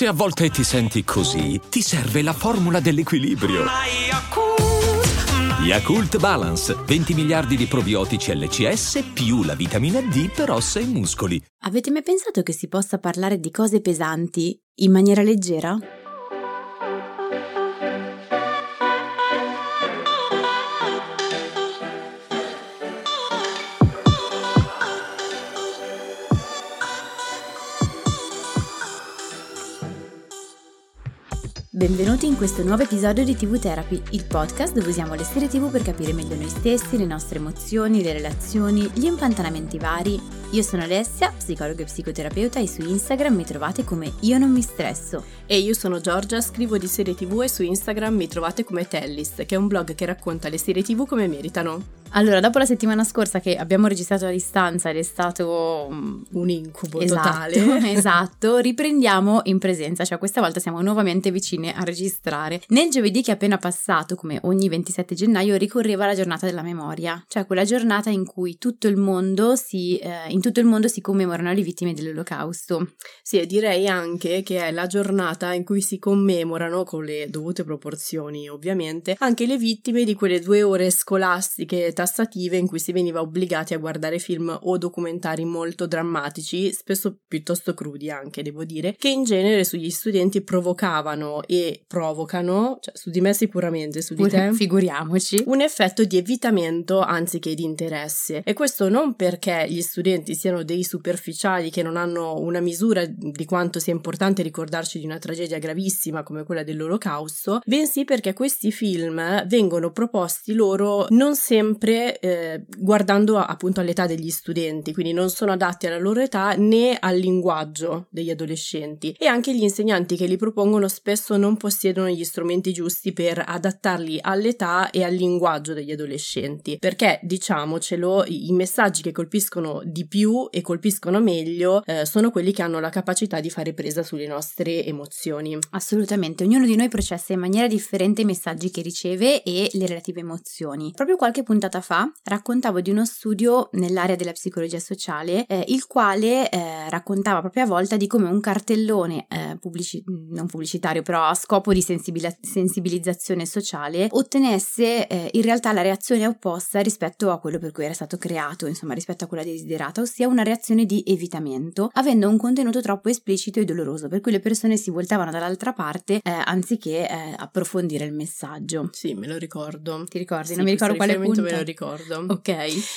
Se a volte ti senti così, ti serve la formula dell'equilibrio. Yakult Balance, 20 miliardi di probiotici LCS più la vitamina D per ossa e muscoli. Avete mai pensato che si possa parlare di cose pesanti in maniera leggera? Benvenuti in questo nuovo episodio di TV Therapy, il podcast dove usiamo le serie TV per capire meglio noi stessi, le nostre emozioni, le relazioni, gli impantanamenti vari. Io sono Alessia, psicologa e psicoterapeuta, e su Instagram mi trovate come Io Non Mi Stresso. E io sono Giorgia, scrivo di serie TV e su Instagram mi trovate come Tellyst, che è un blog che racconta le serie TV come meritano. Allora, dopo la settimana scorsa che abbiamo registrato a distanza ed è stato un incubo totale. Esatto, riprendiamo in presenza, cioè questa volta siamo nuovamente vicine a registrare. Nel giovedì che è appena passato, come ogni 27 gennaio, ricorreva la giornata della memoria, cioè quella giornata in cui in tutto il mondo si commemorano le vittime dell'Olocausto. Sì, e direi anche che è la giornata in cui si commemorano, con le dovute proporzioni ovviamente, anche le vittime di quelle 2 ore scolastiche tassative in cui si veniva obbligati a guardare film o documentari molto drammatici, spesso piuttosto crudi anche, devo dire, che in genere sugli studenti provocavano e provocano, cioè su di me sicuramente, su di te figuriamoci, un effetto di evitamento anziché di interesse. E questo non perché gli studenti siano dei superficiali che non hanno una misura di quanto sia importante ricordarci di una tragedia gravissima come quella dell'Olocausto, bensì perché questi film vengono proposti loro non sempre guardando appunto all'età degli studenti, quindi non sono adatti alla loro età né al linguaggio degli adolescenti, e anche gli insegnanti che li propongono spesso non possiedono gli strumenti giusti per adattarli all'età e al linguaggio degli adolescenti, perché diciamocelo, i messaggi che colpiscono di più e colpiscono meglio sono quelli che hanno la capacità di fare presa sulle nostre emozioni. Assolutamente, ognuno di noi processa in maniera differente i messaggi che riceve e le relative emozioni. Proprio qualche puntata fa raccontavo di uno studio nell'area della psicologia sociale il quale raccontava proprio a volta di come un cartellone non pubblicitario però a scopo di sensibilizzazione sociale ottenesse in realtà la reazione opposta rispetto a quello per cui era stato creato, insomma rispetto a quella desiderata, ossia una reazione di evitamento, avendo un contenuto troppo esplicito e doloroso, per cui le persone si voltavano dall'altra parte anziché approfondire il messaggio. Sì, me lo ricordo. Ti ricordi? Sì, non mi ricordo quale punto. Me lo ricordo. Ok.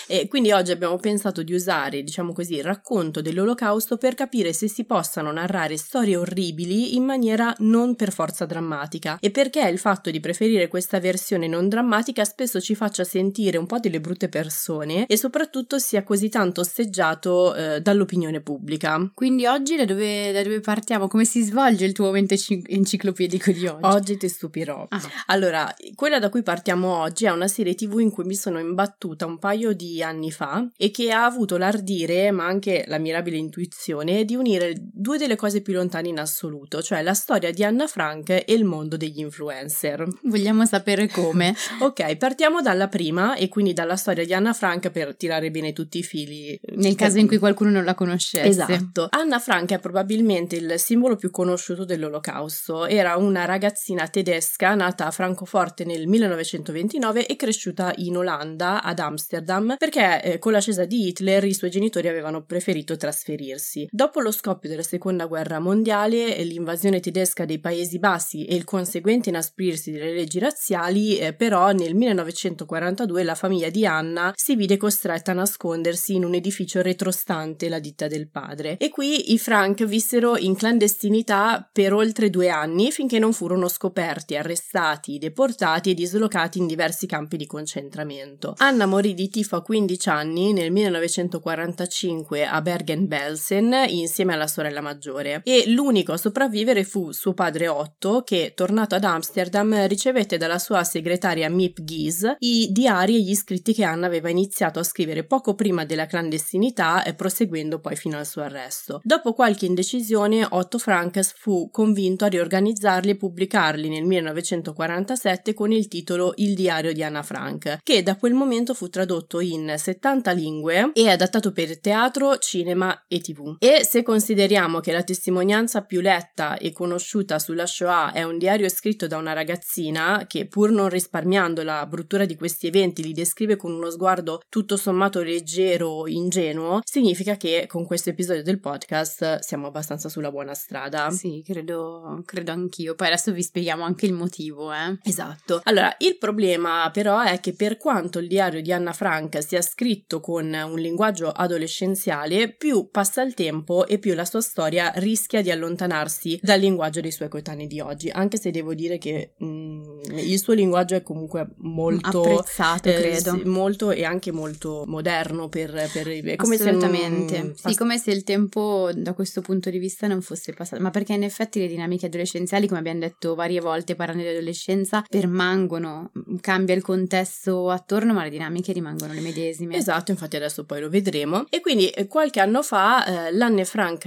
E quindi oggi abbiamo pensato di usare, diciamo così, il racconto dell'Olocausto per capire se si possano narrare storie orribili in maniera non per forza drammatica, e perché il fatto di preferire questa versione non drammatica spesso ci faccia sentire un po' delle brutte persone e soprattutto sia così tanto osteggiato dall'opinione pubblica. Quindi oggi da dove partiamo? Come si svolge il tuo momento enciclopedico di oggi? Oggi ti stupirò. Ah. Allora, quella da cui partiamo oggi è una serie TV in cui mi sono imbattuta un paio di anni fa e che ha avuto l'ardire, ma anche la mirabile intuizione, di unire 2 delle cose più lontane in assoluto, cioè la storia di Anne Frank e il mondo degli influencer. Vogliamo sapere come? Ok, partiamo dalla prima, e quindi dalla storia di Anne Frank per tirare bene tutti i fili. Nel caso in cui qualcuno non la conoscesse. Esatto. Anne Frank è probabilmente il simbolo più conosciuto dell'Olocausto. Era una ragazzina tedesca nata a Francoforte nel 1929 e cresciuta in Olanda, ad Amsterdam, perché con l'ascesa di Hitler i suoi genitori avevano preferito trasferirsi. Dopo lo scoppio della seconda guerra mondiale, l'invasione tedesca dei Paesi Bassi e il conseguente inasprirsi delle leggi razziali, però nel 1942 la famiglia di Anna si vide costretta a nascondersi in un edificio retrostante la ditta del padre, e qui i Frank vissero in clandestinità per oltre 2 anni finché non furono scoperti, arrestati, deportati e dislocati in diversi campi di concentramento. Anna morì di tifo a 15 anni nel 1945 a Bergen-Belsen insieme alla sorella maggiore, e l'unico a sopravvivere fu suo padre Otto, che tornato ad Amsterdam ricevette dalla sua segretaria Miep Gies i diari e gli scritti che Anna aveva iniziato a scrivere poco prima della clandestinità, e proseguendo poi fino al suo arresto. Dopo qualche indecisione Otto Frank fu convinto a riorganizzarli e pubblicarli nel 1947 con il titolo Il diario di Anna Frank, che da quel momento fu tradotto in 70 lingue e adattato per teatro, cinema e TV. E se consideriamo che la testimonianza più letta e conosciuta sulla Shoah è un diario scritto da una ragazzina che, pur non risparmiando la bruttura di questi eventi, li descrive con uno sguardo tutto sommato leggero, ingenuo, significa che con questo episodio del podcast siamo abbastanza sulla buona strada. Sì, credo anch'io. Poi adesso vi spieghiamo anche il motivo, Esatto. Allora, il problema però è che per quanto il diario di Anna Frank sia scritto con un linguaggio adolescenziale, più passa il tempo e più la sua storia rischia di allontanarsi dal linguaggio dei suoi coetanei di oggi, anche se devo dire che il suo linguaggio è comunque molto apprezzato, credo. Molto e anche molto moderno per è come assolutamente. Sì, come se il tempo da questo punto di vista non fosse passato, ma perché in effetti le dinamiche adolescenziali, come abbiamo detto varie volte parlando di adolescenza, permangono, cambia il contesto attorno ma le dinamiche rimangono le medesime. Esatto, infatti adesso poi lo vedremo. E quindi qualche anno fa l'Anne Frank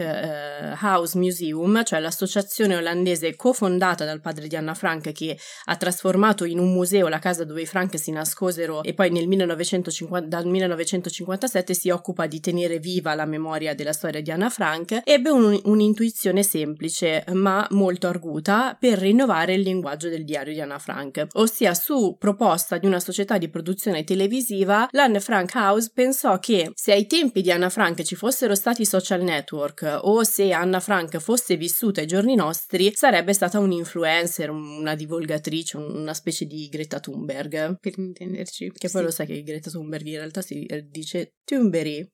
House Museum, cioè l'associazione olandese cofondata dal padre di Anna Frank che ha trasformato in un museo la casa dove i Frank si nascosero e poi dal 1957 si occupa di tenere viva la memoria della storia di Anna Frank, ebbe un'intuizione semplice ma molto arguta per rinnovare il linguaggio del diario di Anna Frank, ossia su proposta di una società di produzione televisiva l'Anne Frank House pensò che se ai tempi di Anna Frank ci fossero stati social network o se Anna Frank fosse vissuta ai giorni nostri sarebbe stata un influencer, una divulgatrice, una specie di Greta Thunberg per intenderci, che poi sì. Lo sai che Greta Thunberg in realtà si dice Thunberry.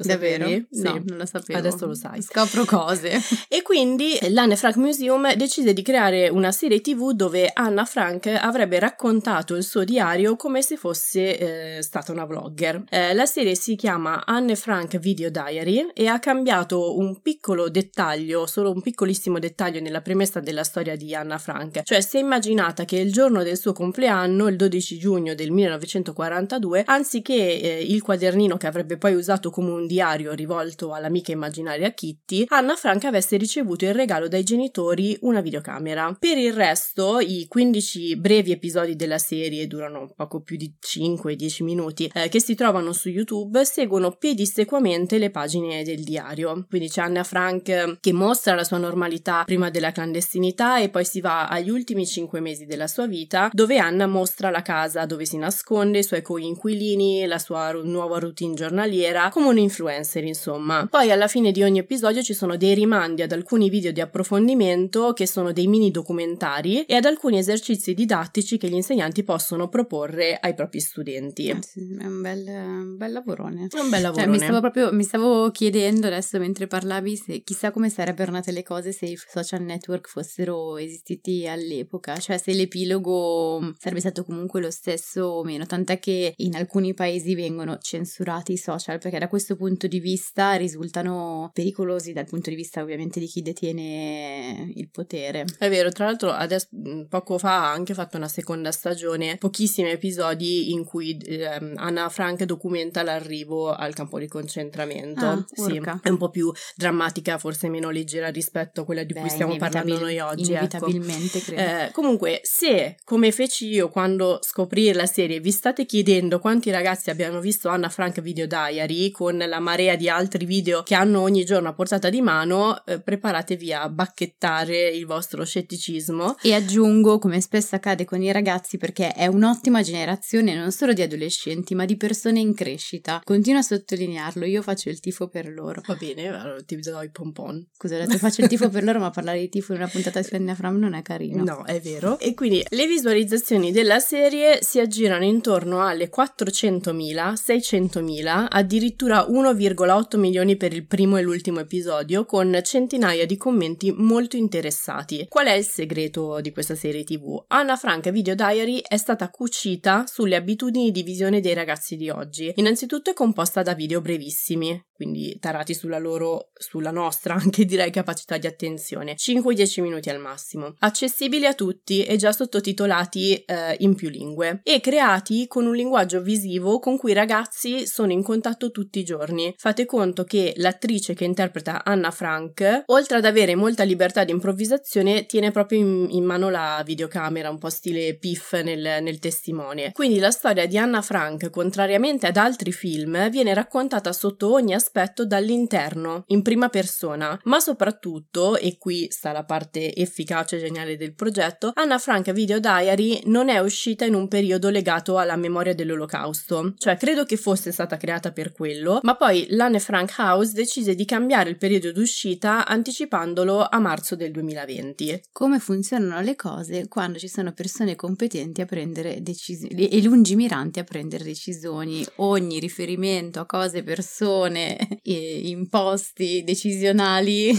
Davvero? Sì, no, non lo sapevo. Adesso lo sai. Scopro cose. E quindi l'Anne Frank Museum decise di creare una serie TV dove Anna Frank avrebbe raccontato il suo diario come se fosse stata una vlogger. La serie si chiama Anne Frank Video Diary e ha cambiato un piccolo dettaglio, solo un piccolissimo dettaglio nella premessa della storia di Anna Frank. Cioè si è immaginata che il giorno del suo compleanno, il 12 giugno del 1942, anziché il quadernino che avrebbe poi usato come un diario rivolto all'amica immaginaria Kitty, Anna Frank avesse ricevuto in regalo dai genitori una videocamera. Per il resto, i 15 brevi episodi della serie, durano poco più di 5-10 minuti, che si trovano su YouTube, seguono pedissequamente le pagine del diario. Quindi c'è Anna Frank che mostra la sua normalità prima della clandestinità e poi si va agli ultimi 5 mesi della sua vita, dove Anna mostra la casa dove si nasconde, i suoi coinquilini, la sua nuova routine giornaliera, come un influencer insomma. Poi alla fine di ogni episodio ci sono dei rimandi ad alcuni video di approfondimento che sono dei mini documentari e ad alcuni esercizi didattici che gli insegnanti possono proporre ai propri studenti. È un bel lavorone. È un bel lavorone. Cioè, mi stavo chiedendo adesso mentre parlavi se chissà come sarebbero nate le cose se i social network fossero esistiti all'epoca, cioè se l'epilogo sarebbe stato comunque lo stesso o meno, tant'è che in alcuni paesi vengono censurati i social perché da questo punto di vista risultano pericolosi dal punto di vista ovviamente di chi detiene il potere. È vero, tra l'altro adesso poco fa ha anche fatto una seconda stagione, pochissimi episodi in cui Anna Frank documenta l'arrivo al campo di concentramento. Sì, è un po' più drammatica, forse meno leggera rispetto a quella di cui stiamo parlando noi oggi. Inevitabilmente, ecco. Credo. Comunque, se come feci io quando scoprì la serie vi state chiedendo quanti ragazzi abbiano visto Anna Frank Video Diary con la marea di altri video che hanno ogni giorno a portata di mano, preparatevi a bacchettare il vostro scetticismo. E aggiungo, come spesso accade con i ragazzi, perché è un'ottima generazione non solo di adolescenti ma di persone in crescita, continuo a sottolinearlo, io faccio il tifo per loro. Va bene, allora ti do i pompon. Scusa, ho detto faccio il tifo per loro, ma parlare di tifo in una puntata su Anne Frank non è carino. No, è vero. E quindi le visualizzazioni della serie si aggirano intorno alle 400.000, 600.000, addirittura 1,8 milioni per il primo e l'ultimo episodio, con centinaia di commenti molto interessati. Qual è il segreto di questa serie TV? Anna Frank Video Diary è stata cucita sulle abitudini di visione dei ragazzi di oggi. Innanzitutto è composta da video brevissimi, quindi tarati sulla nostra anche direi capacità di attenzione, 5-10 minuti al massimo, accessibili a tutti e già sottotitolati in più lingue e creati con un linguaggio visivo con cui i ragazzi sono in contatto tutti i giorni. Fate conto che l'attrice che interpreta Anna Frank, oltre ad avere molta libertà di improvvisazione, tiene proprio in mano la videocamera, un po' stile Piff nel testimone. Quindi la storia di Anna Frank, contrariamente ad altri film, viene raccontata sotto ogni aspetto dall'interno, in prima persona, ma soprattutto, e qui sta la parte efficace e geniale del progetto, Anne Frank Video Diary non è uscita in un periodo legato alla memoria dell'Olocausto, cioè credo che fosse stata creata per quello, ma poi l'Anne Frank House decise di cambiare il periodo d'uscita anticipandolo a marzo del 2020. Come funzionano le cose quando ci sono persone competenti a prendere decisioni e lungimiranti a prendere decisioni? Ogni riferimento a cose, persone, imposti decisionali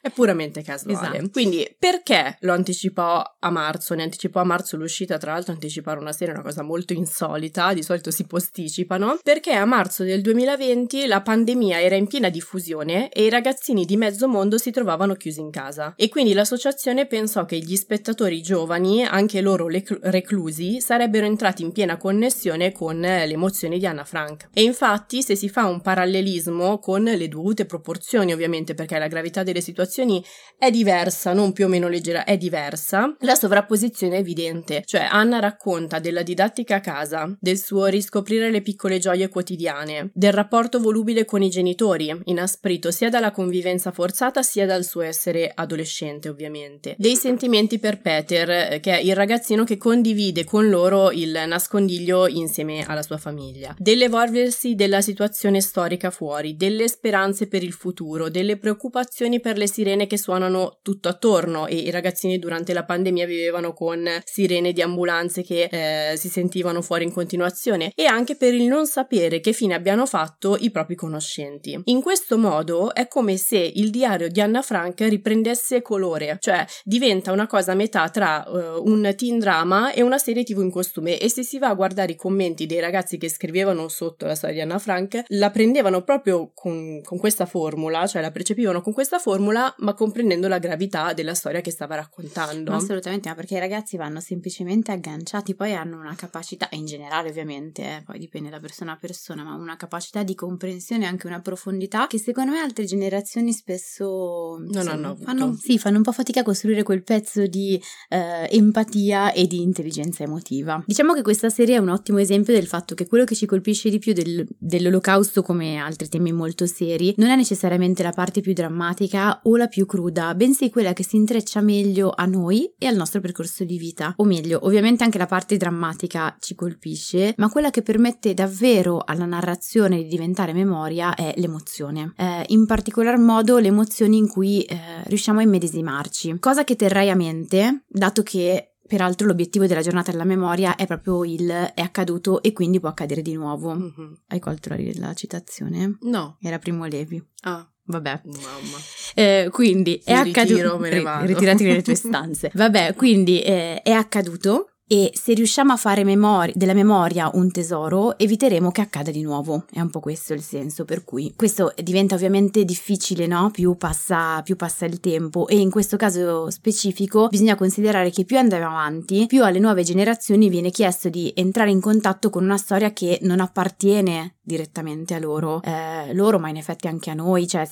è puramente casuale. Esatto. Quindi perché lo anticipò a marzo? Ne anticipò a marzo l'uscita, tra l'altro anticipare una serie è una cosa molto insolita, di solito si posticipano, perché a marzo del 2020 la pandemia era in piena diffusione e i ragazzini di mezzo mondo si trovavano chiusi in casa e quindi l'associazione pensò che gli spettatori giovani, anche loro reclusi, sarebbero entrati in piena connessione con l'emozione di Anna Frank. E infatti, se si fa un parallelismo con le dovute proporzioni ovviamente, perché la gravità delle situazioni è diversa, non più o meno leggera, è diversa, la sovrapposizione è evidente, cioè Anna racconta della didattica a casa, del suo riscoprire le piccole gioie quotidiane, del rapporto volubile con i genitori, inasprito sia dalla convivenza forzata sia dal suo essere adolescente ovviamente, dei sentimenti per Peter, che è il ragazzino che condivide con loro il nascondiglio insieme alla sua famiglia, dell'evolversi della situazione storica fuori, delle speranze per il futuro, delle preoccupazioni per le sirene che suonano tutto attorno, e i ragazzini durante la pandemia vivevano con sirene di ambulanze che si sentivano fuori in continuazione, e anche per il non sapere che fine abbiano fatto i propri conoscenti. In questo modo è come se il diario di Anna Frank riprendesse colore, cioè diventa una cosa a metà tra un teen drama e una serie TV in costume, e se si va a guardare i commenti dei ragazzi che scrivevano sotto la storia di Anna Frank, la prendevano proprio con questa formula, cioè la percepivano con questa formula, ma comprendendo la gravità della storia che stava raccontando. Assolutamente, ma perché i ragazzi vanno semplicemente agganciati, poi hanno una capacità, in generale ovviamente, poi dipende da persona a persona, ma una capacità di comprensione, anche una profondità che secondo me altre generazioni spesso fanno un po' fatica a costruire quel pezzo di empatia e di intelligenza emotiva. Diciamo che questa serie è un ottimo esempio del fatto che quello che ci colpisce di più dell'Olocausto, come altri temi molto seri, non è necessariamente la parte più drammatica o la più cruda, bensì quella che si intreccia meglio a noi e al nostro percorso di vita. O meglio, ovviamente anche la parte drammatica ci colpisce, ma quella che permette davvero alla narrazione di diventare memoria è l'emozione, in particolar modo le emozioni in cui riusciamo a immedesimarci, cosa che terrai a mente dato che peraltro l'obiettivo della giornata della memoria è proprio è accaduto e quindi può accadere di nuovo. Mm-hmm. Hai colto la citazione? No. Era Primo Levi. Ah. Vabbè, mamma. Quindi è accaduto. Ritirati nelle tue stanze. Vabbè, quindi è accaduto. E se riusciamo a fare della memoria un tesoro, eviteremo che accada di nuovo. È un po' questo il senso, per cui questo diventa ovviamente difficile, no? Più passa il tempo, e in questo caso specifico bisogna considerare che più andiamo avanti, più alle nuove generazioni viene chiesto di entrare in contatto con una storia che non appartiene direttamente a loro, ma in effetti anche a noi, cioè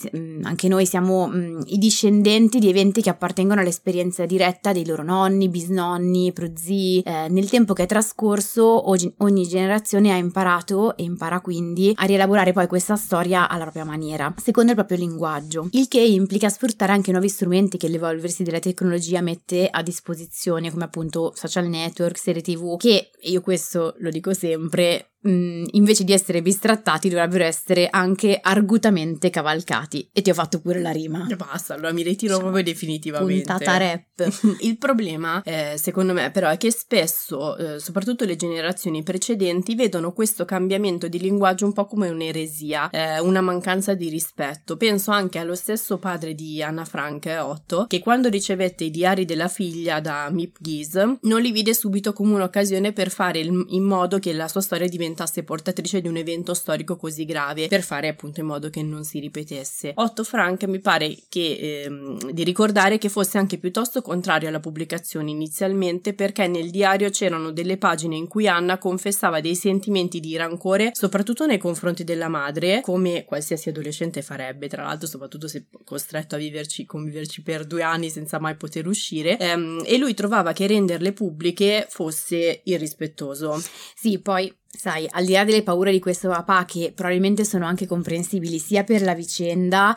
anche noi siamo i discendenti di eventi che appartengono all'esperienza diretta dei loro nonni, bisnonni, prozii. Nel tempo che è trascorso ogni generazione ha imparato e impara quindi a rielaborare poi questa storia alla propria maniera, secondo il proprio linguaggio, il che implica sfruttare anche nuovi strumenti che l'evolversi della tecnologia mette a disposizione, come appunto social network, serie TV, che io questo lo dico sempre, invece di essere bistrattati dovrebbero essere anche argutamente cavalcati. E ti ho fatto pure la rima. Basta, allora mi ritiro proprio definitivamente. Puntata rap. Il problema, secondo me, però, è che spesso, soprattutto le generazioni precedenti, vedono questo cambiamento di linguaggio un po' come un'eresia, una mancanza di rispetto. Penso anche allo stesso padre di Anna Frank, Otto, che quando ricevette i diari della figlia da Miep Gies non li vide subito come un'occasione per fare in modo che la sua storia diventi diventasse portatrice di un evento storico così grave, per fare appunto in modo che non si ripetesse. Otto Frank mi pare che di ricordare che fosse anche piuttosto contrario alla pubblicazione inizialmente, perché nel diario c'erano delle pagine in cui Anna confessava dei sentimenti di rancore soprattutto nei confronti della madre, come qualsiasi adolescente farebbe tra l'altro, soprattutto se costretto a conviverci per 2 anni senza mai poter uscire, e lui trovava che renderle pubbliche fosse irrispettoso. Sì, poi sai, al di là delle paure di questo papà, che probabilmente sono anche comprensibili sia per la vicenda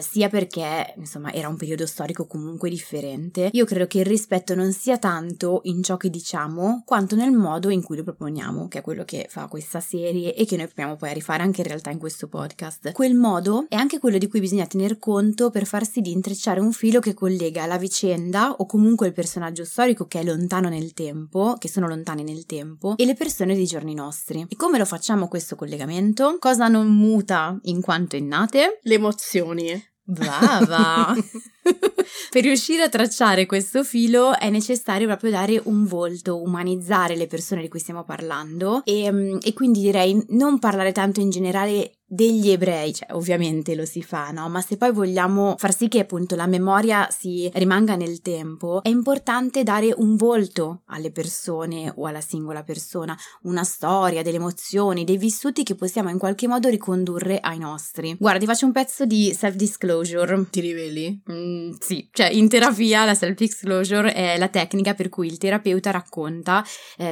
sia perché insomma era un periodo storico comunque differente, io credo che il rispetto non sia tanto in ciò che diciamo quanto nel modo in cui lo proponiamo, che è quello che fa questa serie e che noi proviamo poi a rifare anche in realtà in questo podcast. Quel modo è anche quello di cui bisogna tener conto per far sì di intrecciare un filo che collega la vicenda o comunque il personaggio storico che è lontano nel tempo, che sono lontani nel tempo, e le persone dei giorni nostri. E come lo facciamo questo collegamento? Cosa non muta in quanto innate? Le emozioni. Brava! Per riuscire a tracciare questo filo è necessario proprio dare un volto, umanizzare le persone di cui stiamo parlando e quindi direi non parlare tanto in generale degli ebrei, cioè ovviamente lo si fa, no? Ma se poi vogliamo far sì che appunto la memoria si rimanga nel tempo, è importante dare un volto alle persone o alla singola persona, una storia, delle emozioni, dei vissuti che possiamo in qualche modo ricondurre ai nostri. Guarda, ti faccio un pezzo di self-disclosure. Ti riveli? Sì, cioè in terapia la self-disclosure è la tecnica per cui il terapeuta racconta,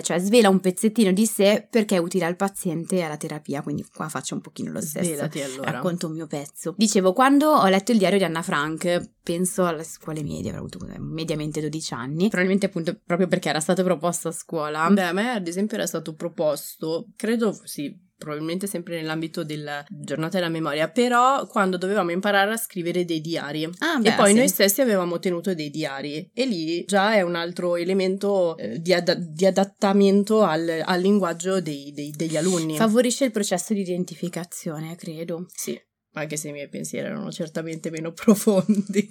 cioè svela un pezzettino di sé perché è utile al paziente e alla terapia, quindi qua faccio un pochino lo stesso. Svelati, allora. Racconto un mio pezzo. Dicevo, quando ho letto il diario di Anna Frank, penso alle scuole medie, avrò avuto mediamente 12 anni, probabilmente appunto proprio perché era stato proposto a scuola. Beh, a me ad esempio era stato proposto, credo sì, probabilmente sempre nell'ambito della giornata della memoria, però quando dovevamo imparare a scrivere dei diari. Ah, beh, e poi sì, noi stessi avevamo tenuto dei diari e lì già è un altro elemento di adattamento al linguaggio degli alunni. Favorisce il processo di identificazione, credo. Sì, anche se i miei pensieri erano certamente meno profondi.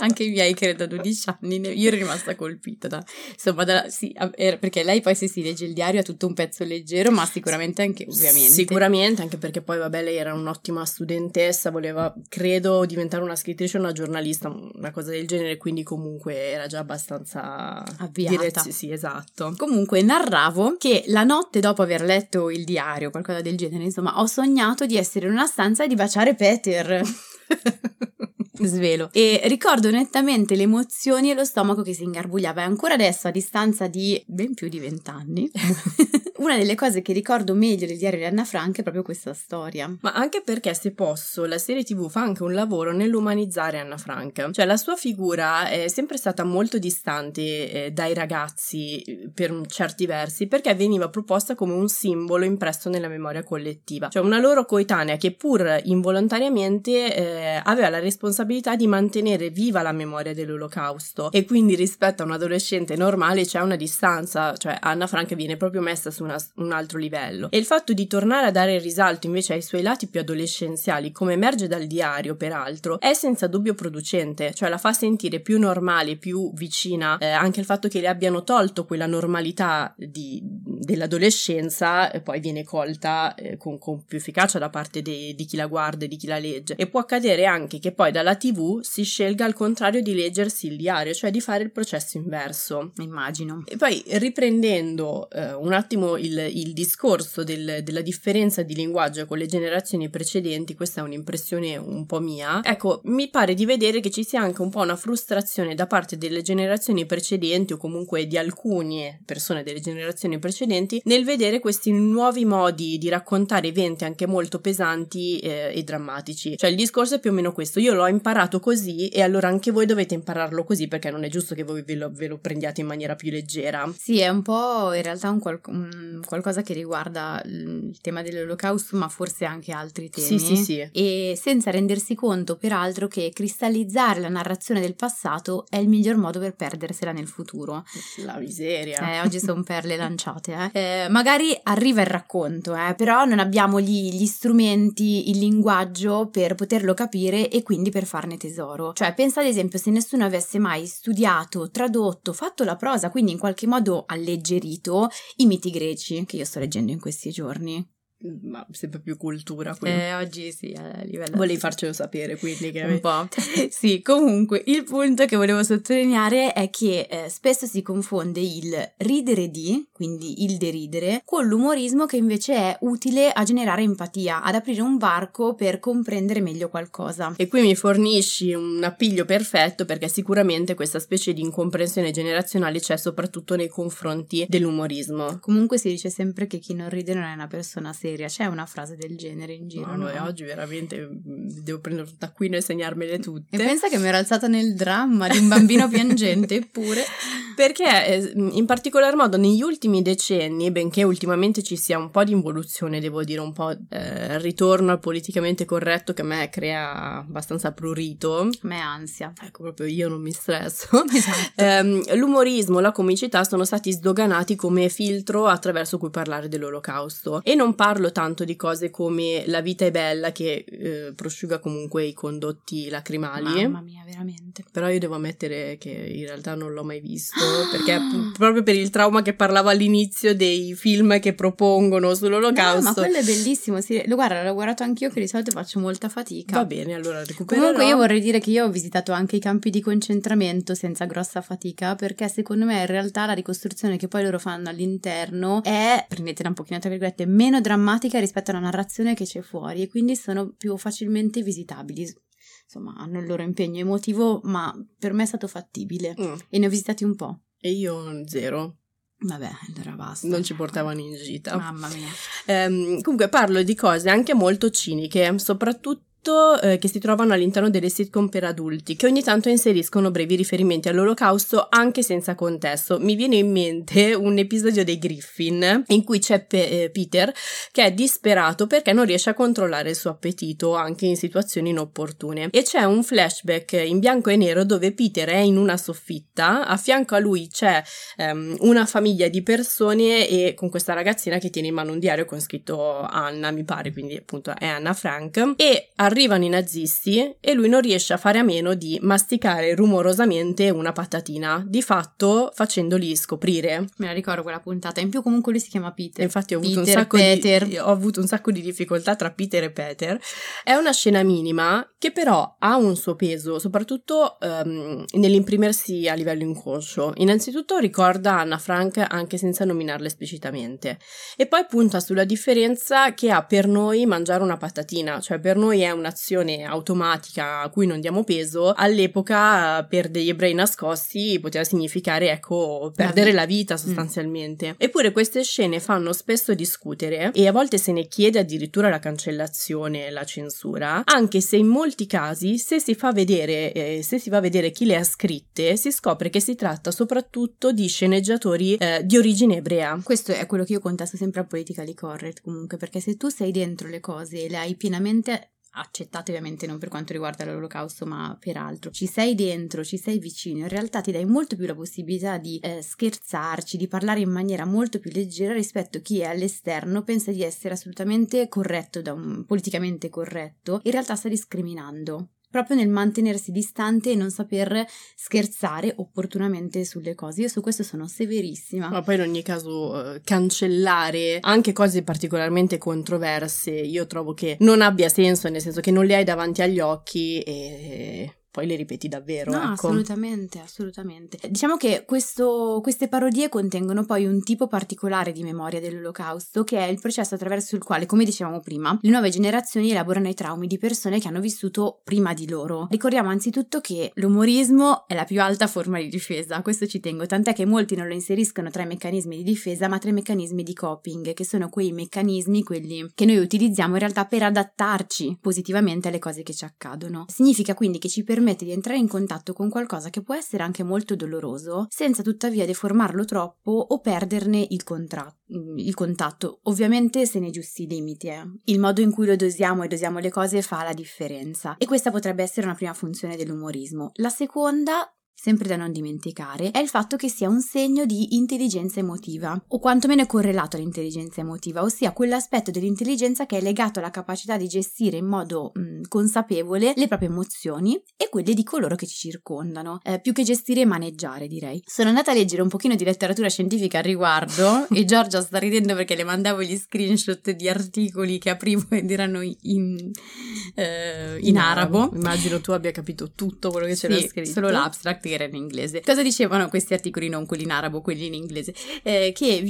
Anche i miei, credo, a 12 anni, io ero rimasta colpita sì, perché lei poi se si legge il diario ha tutto un pezzo leggero, ma sicuramente anche perché poi vabbè, lei era un'ottima studentessa, voleva, credo, diventare una scrittrice o una giornalista, una cosa del genere, quindi comunque era già abbastanza avviata. Sì, esatto. Comunque narravo che la notte dopo aver letto il diario, qualcosa del genere, insomma, ho sognato di essere in una stanza di baciare Peter. Svelo. E ricordo nettamente le emozioni e lo stomaco che si ingarbugliava, e ancora adesso, a distanza di ben più di 20 anni, una delle cose che ricordo meglio del diario di Anna Frank è proprio questa storia. Ma anche perché, se posso, la serie TV fa anche un lavoro nell'umanizzare Anna Frank, cioè la sua figura è sempre stata molto distante dai ragazzi per certi versi, perché veniva proposta come un simbolo impresso nella memoria collettiva, cioè una loro coetanea che pur involontariamente aveva la responsabilità di mantenere viva la memoria dell'Olocausto, e quindi rispetto a un adolescente normale c'è una distanza, cioè Anna Frank viene proprio messa su un altro livello, e il fatto di tornare a dare risalto invece ai suoi lati più adolescenziali, come emerge dal diario peraltro, è senza dubbio producente, cioè la fa sentire più normale, più vicina, anche il fatto che le abbiano tolto quella normalità dell'adolescenza poi viene colta con più efficacia da parte di chi la guarda e di chi la legge, e può accadere anche che poi dalla TV si scelga al contrario di leggersi il diario, cioè di fare il processo inverso. Immagino. E poi riprendendo un attimo il discorso della differenza di linguaggio con le generazioni precedenti, questa è un'impressione un po' mia, ecco, mi pare di vedere che ci sia anche un po' una frustrazione da parte delle generazioni precedenti, o comunque di alcune persone delle generazioni precedenti, nel vedere questi nuovi modi di raccontare eventi anche molto pesanti e drammatici. Cioè il discorso è più o meno questo: io l'ho imparato così e allora anche voi dovete impararlo così, perché non è giusto che voi ve lo prendiate in maniera più leggera. Sì, è un po' in realtà un qualcosa che riguarda il tema dell'Olocausto, ma forse anche altri temi. Sì. E senza rendersi conto peraltro che cristallizzare la narrazione del passato è il miglior modo per perdersela nel futuro. La miseria. Oggi sono perle lanciate. Magari arriva il racconto, però non abbiamo gli strumenti, il linguaggio per poterlo capire e quindi per farne tesoro. Cioè pensa ad esempio se nessuno avesse mai studiato, tradotto, fatto la prosa, quindi in qualche modo alleggerito i miti greci, greci che io sto leggendo in questi giorni. Ma sempre più cultura qui. Oggi sì, a livello... Volevi farcelo sapere, quindi che... Un po'. Sì, comunque, il punto che volevo sottolineare è che spesso si confonde il ridere di, quindi il deridere, con l'umorismo che invece è utile a generare empatia, ad aprire un varco per comprendere meglio qualcosa. E qui mi fornisci un appiglio perfetto, perché sicuramente questa specie di incomprensione generazionale c'è soprattutto nei confronti dell'umorismo. Comunque si dice sempre che chi non ride non è una persona seria. C'è una frase del genere in giro? No? Oggi veramente devo prendere da qui e segnarmele tutte. E pensa che mi ero alzata nel dramma di un bambino piangente, eppure. Perché in particolar modo negli ultimi decenni, benché ultimamente ci sia un po' di involuzione, devo dire, un po' ritorno al politicamente corretto che a me crea abbastanza prurito. A me ansia. Ecco, proprio io non mi stresso. Esatto. L'umorismo, la comicità sono stati sdoganati come filtro attraverso cui parlare dell'Olocausto. E non parlo tanto di cose come La vita è bella, che prosciuga comunque i condotti lacrimali. Mamma mia, veramente. Però io devo ammettere che in realtà non l'ho mai visto, perché proprio per il trauma che parlavo all'inizio dei film che propongono sull'Olocausto. No, ma quello è bellissimo, sì, guarda, l'ho guardato anch'io, che di solito faccio molta fatica. Va bene, allora recupererò. Comunque io vorrei dire che io ho visitato anche i campi di concentramento senza grossa fatica, perché secondo me in realtà la ricostruzione che poi loro fanno all'interno è, prendetela un pochino tra virgolette, meno drammatica rispetto alla narrazione che c'è fuori, e quindi sono più facilmente visitabili. Insomma, hanno il loro impegno emotivo, ma per me è stato fattibile. E ne ho visitati un po'. E io zero. Vabbè, allora basta. Non ci portavano in gita. Mamma mia. Comunque parlo di cose anche molto ciniche, soprattutto che si trovano all'interno delle sitcom per adulti, che ogni tanto inseriscono brevi riferimenti all'Olocausto anche senza contesto. Mi viene in mente un episodio dei Griffin in cui c'è Peter che è disperato perché non riesce a controllare il suo appetito anche in situazioni inopportune, e c'è un flashback in bianco e nero dove Peter è in una soffitta, a fianco a lui c'è una famiglia di persone e con questa ragazzina che tiene in mano un diario con scritto Anna, mi pare, quindi appunto è Anna Frank, e arrivano i nazisti e lui non riesce a fare a meno di masticare rumorosamente una patatina, di fatto facendoli scoprire. Me la ricordo quella puntata, in più comunque lui si chiama Peter. Infatti ho avuto un sacco di difficoltà tra Peter e Peter. È una scena minima che però ha un suo peso, soprattutto nell'imprimersi a livello inconscio. Innanzitutto ricorda Anna Frank anche senza nominarla esplicitamente, e poi punta sulla differenza che ha per noi mangiare una patatina, cioè per noi è un'azione automatica a cui non diamo peso. All'epoca per degli ebrei nascosti poteva significare, ecco, perdere la vita sostanzialmente. Eppure queste scene fanno spesso discutere, e a volte se ne chiede addirittura la cancellazione, la censura, anche se in molti casi se si va a vedere chi le ha scritte si scopre che si tratta soprattutto di sceneggiatori di origine ebrea. Questo è quello che io contesto sempre a Politically Correct, comunque, perché se tu sei dentro le cose e le hai pienamente accettate, ovviamente non per quanto riguarda l'Olocausto ma per altro, ci sei dentro, ci sei vicino, in realtà ti dai molto più la possibilità di scherzarci, di parlare in maniera molto più leggera rispetto a chi è all'esterno, pensa di essere assolutamente corretto, da un politicamente corretto, in realtà sta discriminando proprio nel mantenersi distante e non saper scherzare opportunamente sulle cose. Io su questo sono severissima. Ma poi in ogni caso cancellare anche cose particolarmente controverse io trovo che non abbia senso, nel senso che non le hai davanti agli occhi e poi le ripeti davvero, no, ecco. Assolutamente. Diciamo che queste parodie contengono poi un tipo particolare di memoria dell'Olocausto, che è il processo attraverso il quale, come dicevamo prima, le nuove generazioni elaborano i traumi di persone che hanno vissuto prima di loro. Ricordiamo anzitutto che l'umorismo è la più alta forma di difesa, questo ci tengo, tant'è che molti non lo inseriscono tra i meccanismi di difesa, ma tra i meccanismi di coping, che sono quei meccanismi, quelli che noi utilizziamo in realtà per adattarci positivamente alle cose che ci accadono. Significa quindi che ci permette di entrare in contatto con qualcosa che può essere anche molto doloroso, senza tuttavia deformarlo troppo o perderne il contatto, ovviamente se nei giusti limiti. Il modo in cui lo dosiamo e dosiamo le cose fa la differenza, e questa potrebbe essere una prima funzione dell'umorismo. La seconda sempre da non dimenticare, è il fatto che sia un segno di intelligenza emotiva, o quantomeno è correlato all'intelligenza emotiva, ossia quell'aspetto dell'intelligenza che è legato alla capacità di gestire in modo consapevole le proprie emozioni e quelle di coloro che ci circondano, più che gestire e maneggiare, direi. Sono andata a leggere un pochino di letteratura scientifica al riguardo e Giorgia sta ridendo perché le mandavo gli screenshot di articoli che aprivo ed erano in arabo. Immagino tu abbia capito tutto quello che c'era scritto. Solo l'abstract che era in inglese. Cosa dicevano questi articoli, non quelli in arabo, quelli in inglese? Che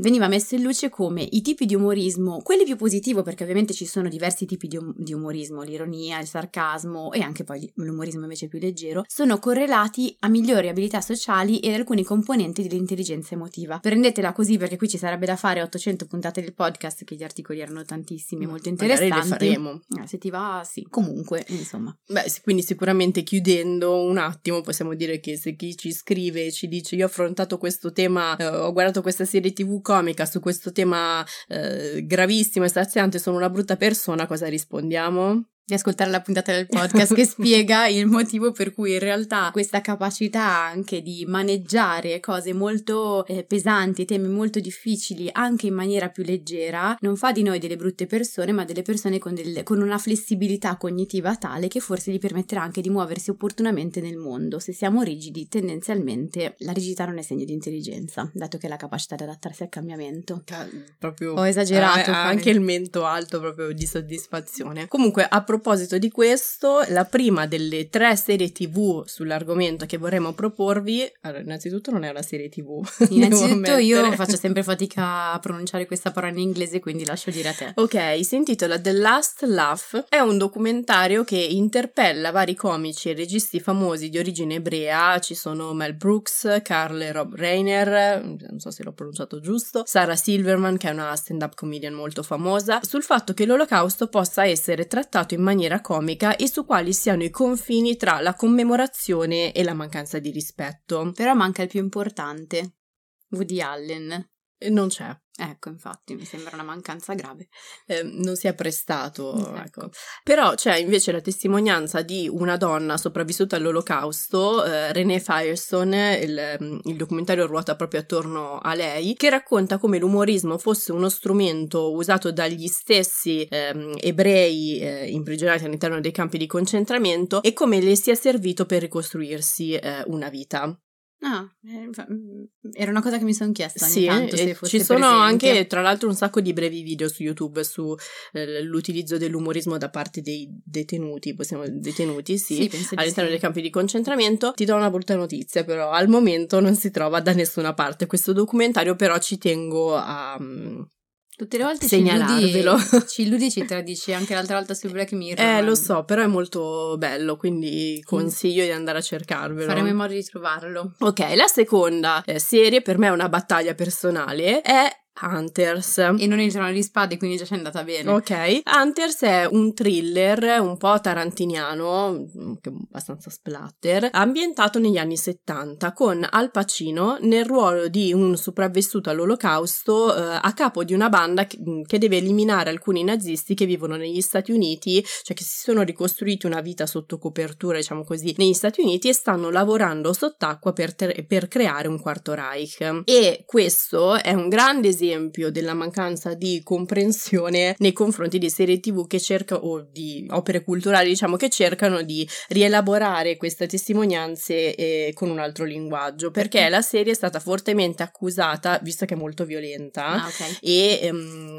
veniva messo in luce come i tipi di umorismo, quelli più positivo, perché ovviamente ci sono diversi tipi di umorismo, l'ironia, il sarcasmo e anche poi l'umorismo invece più leggero, sono correlati a migliori abilità sociali ed alcuni componenti dell'intelligenza emotiva. Prendetela così perché qui ci sarebbe da fare 800 puntate del podcast, che gli articoli erano tantissimi, molto interessanti. Magari le faremo. Se ti va, sì. Comunque, insomma. Beh, quindi sicuramente chiudendo un attimo possiamo dire che se chi ci scrive e ci dice io ho affrontato questo tema, ho guardato questa serie tv comica su questo tema gravissimo e straziante, sono una brutta persona, cosa rispondiamo? Di ascoltare la puntata del podcast che spiega il motivo per cui in realtà questa capacità anche di maneggiare cose molto pesanti, temi molto difficili anche in maniera più leggera, non fa di noi delle brutte persone, ma delle persone con una flessibilità cognitiva tale che forse gli permetterà anche di muoversi opportunamente nel mondo. Se siamo rigidi, tendenzialmente la rigidità non è segno di intelligenza, dato che è la capacità di adattarsi al cambiamento. Proprio ho esagerato, anche il mento alto proprio di soddisfazione. Comunque, a proposito di questo, la prima delle 3 serie tv sull'argomento che vorremmo proporvi, allora, innanzitutto non è una serie tv. Innanzitutto io faccio sempre fatica a pronunciare questa parola in inglese, quindi lascio dire a te. Ok, si intitola The Last Laugh, è un documentario che interpella vari comici e registi famosi di origine ebrea, ci sono Mel Brooks, Carl e Rob Reiner, non so se l'ho pronunciato giusto, Sarah Silverman che è una stand-up comedian molto famosa, sul fatto che l'Olocausto possa essere trattato in maniera comica e su quali siano i confini tra la commemorazione e la mancanza di rispetto. Però manca il più importante, Woody Allen. Non c'è. Ecco, infatti, mi sembra una mancanza grave. Non si è prestato, ecco. Però c'è invece la testimonianza di una donna sopravvissuta all'Olocausto, Renée Firestone, il documentario ruota proprio attorno a lei, che racconta come l'umorismo fosse uno strumento usato dagli stessi ebrei imprigionati all'interno dei campi di concentramento e come le sia servito per ricostruirsi una vita. Ah, era una cosa che mi sono chiesta ogni tanto se fosse ci sono presente. Anche tra l'altro un sacco di brevi video su YouTube su l'utilizzo dell'umorismo da parte dei detenuti, all'interno dei campi di concentramento. Ti do una brutta notizia, però al momento non si trova da nessuna parte questo documentario, però ci tengo a... Tutte le volte ci illudi e ci tradisci, anche l'altra volta su Black Mirror. Lo so, però è molto bello, quindi consiglio di andare a cercarvelo. Faremo in modo di trovarlo. Ok, la seconda serie, per me è una battaglia personale, è Hunters. E non entrano le spade, quindi già c'è andata bene. Ok, Hunters è un thriller un po' tarantiniano, abbastanza splatter, ambientato negli anni 70 con Al Pacino nel ruolo di un sopravvissuto all'Olocausto a capo di una banda che deve eliminare alcuni nazisti che vivono negli Stati Uniti, cioè che si sono ricostruiti una vita sotto copertura, diciamo così, negli Stati Uniti e stanno lavorando sott'acqua per creare un quarto Reich. E questo è un grande esempio della mancanza di comprensione nei confronti di serie tv che di opere culturali, diciamo, che cercano di rielaborare queste testimonianze con un altro linguaggio, perché la serie è stata fortemente accusata, visto che è molto violenta, e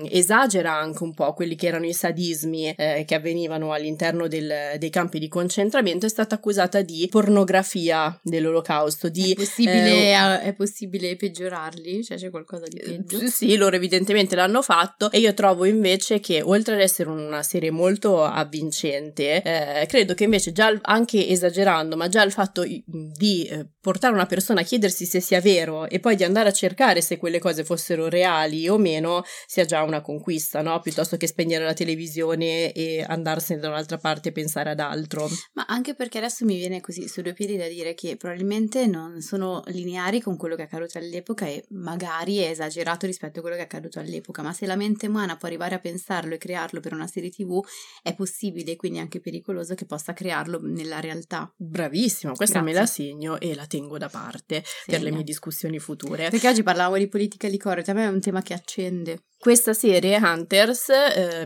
esagera anche un po' quelli che erano i sadismi che avvenivano all'interno dei campi di concentramento. È stata accusata di pornografia dell'Olocausto, è possibile peggiorarli? Cioè c'è qualcosa di peggio? Sì, loro evidentemente l'hanno fatto, e io trovo invece che oltre ad essere una serie molto avvincente, credo che invece già anche esagerando, ma già il fatto di portare una persona a chiedersi se sia vero e poi di andare a cercare se quelle cose fossero reali o meno sia già una conquista, no? Piuttosto che spegnere la televisione e andarsene da un'altra parte e pensare ad altro. Ma anche perché adesso mi viene così su due piedi da dire che probabilmente non sono lineari con quello che è accaduto all'epoca e magari è esagerato rispetto rispetto a quello che è accaduto all'epoca, ma se la mente umana può arrivare a pensarlo e crearlo per una serie TV, è possibile e quindi anche pericoloso che possa crearlo nella realtà. Bravissima, questa me la segno e la tengo da parte per le mie discussioni future. Perché oggi parlavamo di politically correct, a me è un tema che accende. Questa serie, Hunters,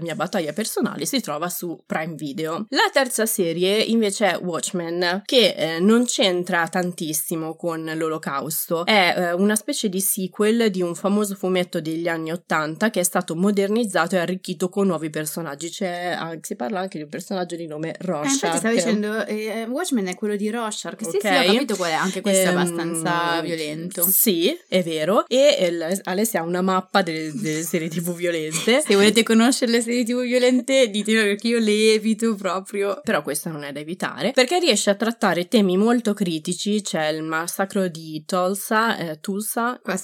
mia battaglia personale, si trova su Prime Video. La terza serie invece è Watchmen, che non c'entra tantissimo con l'Olocausto. È una specie di sequel di un famoso fumetto degli anni 80 che è stato modernizzato e arricchito con nuovi personaggi. Si parla anche di un personaggio di nome Rorschach. Infatti stavo dicendo, Watchmen è quello di Rorschach. Okay. Sì, ho capito qual è. Anche questo è abbastanza violento. Sì, è vero. E Alessia ha una mappa delle serie TV violente. Se volete conoscere le serie TV violente, ditelo, perché io le evito proprio. Però questa non è da evitare, perché riesce a trattare temi molto critici. C'è il massacro di Tulsa. Qua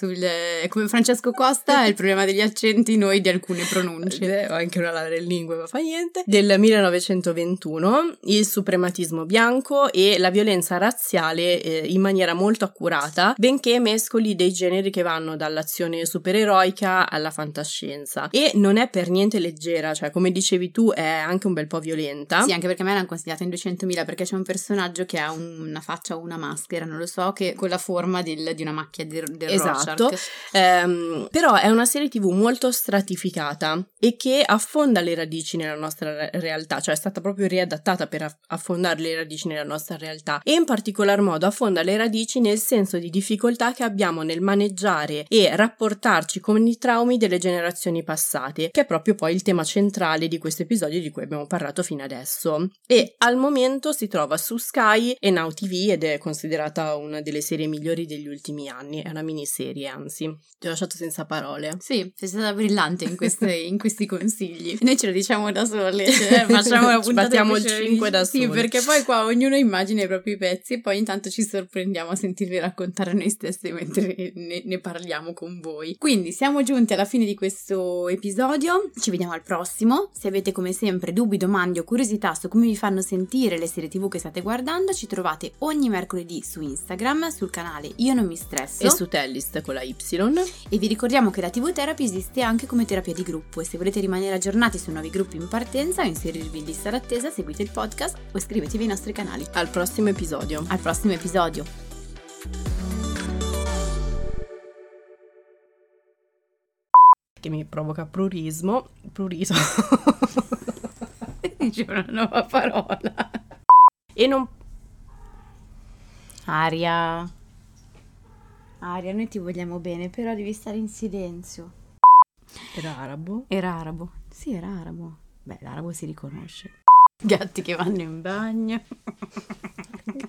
come Francesco Costa, è il problema degli accenti noi di alcune pronunce. Ho anche una laurea in lingue, ma fa niente. Del 1921, il suprematismo bianco e la violenza razziale in maniera molto accurata, benché mescoli dei generi che vanno dall'azione supereroica alla fantascienza. E non è per niente leggera, cioè come dicevi tu è anche un bel po' violenta. Sì, anche perché me l'hanno consigliata in 200.000, perché c'è un personaggio che ha una faccia o una maschera, non lo so, che con la forma di una macchia del esatto. Rorschach. Però è una serie TV molto stratificata e che affonda le radici nella nostra realtà, cioè è stata proprio riadattata per affondare le radici nella nostra realtà, e in particolar modo affonda le radici nel senso di difficoltà che abbiamo nel maneggiare e rapportarci con i traumi delle generazioni passate, che è proprio poi il tema centrale di questo episodio di cui abbiamo parlato fino adesso. E al momento si trova su Sky e Now TV ed è considerata una delle serie migliori degli ultimi anni. È una miniserie, anzi. Ti ho lasciato senza parole. Sì, sei stata brillante in questi consigli. Noi ce lo diciamo da sole, cioè, facciamo la puntata. Battiamo il 5 da sole. Sì, perché poi qua ognuno immagina i propri pezzi e poi intanto ci sorprendiamo a sentirli raccontare noi stessi mentre ne parliamo con voi. Quindi siamo giunti alla fine di questo episodio, ci vediamo al prossimo. Se avete come sempre dubbi, domande o curiosità su come vi fanno sentire le serie TV che state guardando, ci trovate ogni mercoledì su Instagram, sul canale Io Non Mi Stresso e su Tellyst con la Y, e vi ricordiamo che la TV Therapy esiste anche come terapia di gruppo, e se volete rimanere aggiornati su nuovi gruppi in partenza o inserirvi in lista d'attesa, seguite il podcast o iscrivetevi ai nostri canali. Al prossimo episodio. Che mi provoca pruriso dice una nuova parola e non Aria, noi ti vogliamo bene, però devi stare in silenzio. Era arabo? Sì, era arabo. Beh, l'arabo si riconosce. Gatti che vanno in bagno.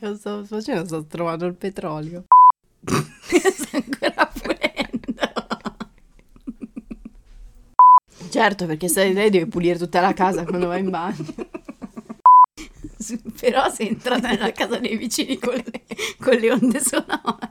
Cosa sto facendo? Sto trovando il petrolio. Sto ancora certo, perché se lei deve pulire tutta la casa quando va in bagno. Però sei entrata nella casa dei vicini con le onde sonore.